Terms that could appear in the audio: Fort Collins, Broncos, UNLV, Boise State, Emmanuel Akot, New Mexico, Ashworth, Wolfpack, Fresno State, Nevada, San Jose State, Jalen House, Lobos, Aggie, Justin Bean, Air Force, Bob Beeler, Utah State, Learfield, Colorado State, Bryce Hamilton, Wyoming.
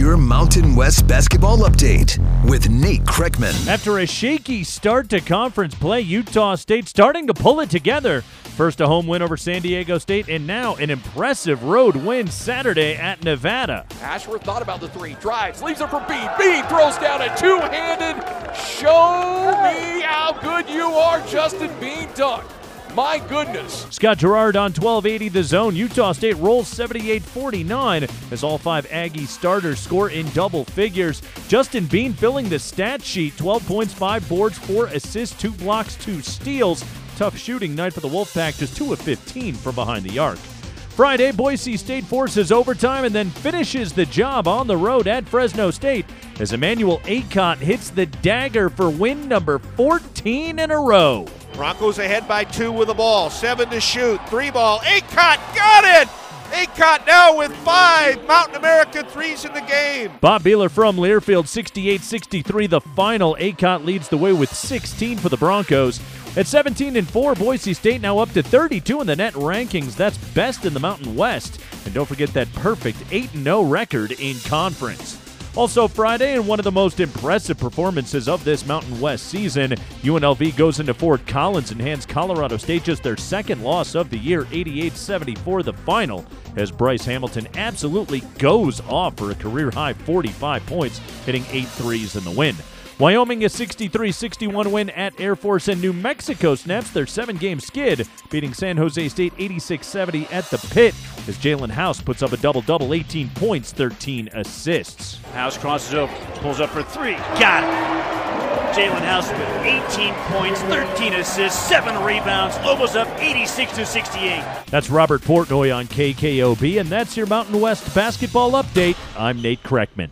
your Mountain West basketball update with Nate Krekman. After a shaky start to conference play, Utah State starting to pull it together. First a home win over San Diego State, and now an impressive road win Saturday at Nevada. Ashworth thought about the three, drives, leaves it for Bean. Bean throws down a two-handed, show me how good you are, Justin Bean dunk. My goodness. Scott Gerrard on 1280 The Zone. Utah State rolls 78-49 as all five Aggie starters score in double figures. Justin Bean filling the stat sheet, 12 points, 5 boards, 4 assists, 2 blocks, 2 steals. Tough shooting night for the Wolfpack, just 2 of 15 from behind the arc. Friday, Boise State forces overtime and then finishes the job on the road at Fresno State as Emmanuel Akot hits the dagger for win number 14 in a row. Broncos ahead by 2 with the ball, 7 to shoot, 3 ball, Akot got it! Akot now with 5 Mountain America threes in the game. Bob Beeler from Learfield, 68-63 the final. Akot leads the way with 16 for the Broncos. At 17-4, Boise State now up to 32 in the net rankings. That's best in the Mountain West. And don't forget that perfect 8-0 record in conference. Also Friday, and one of the most impressive performances of this Mountain West season, UNLV goes into Fort Collins and hands Colorado State just their second loss of the year, 88-74 the final, as Bryce Hamilton absolutely goes off for a career-high 45 points, hitting 8 threes in the win. Wyoming, a 63-61 win at Air Force, and New Mexico snaps their 7-game skid, beating San Jose State 86-70 at the Pit, as Jalen House puts up a double-double, 18 points, 13 assists. House crosses over, pulls up for 3, got it. Jalen House with 18 points, 13 assists, 7 rebounds, Lobos up 86-68. That's Robert Portnoy on KKOB, and that's your Mountain West basketball update. I'm Nate Krekman.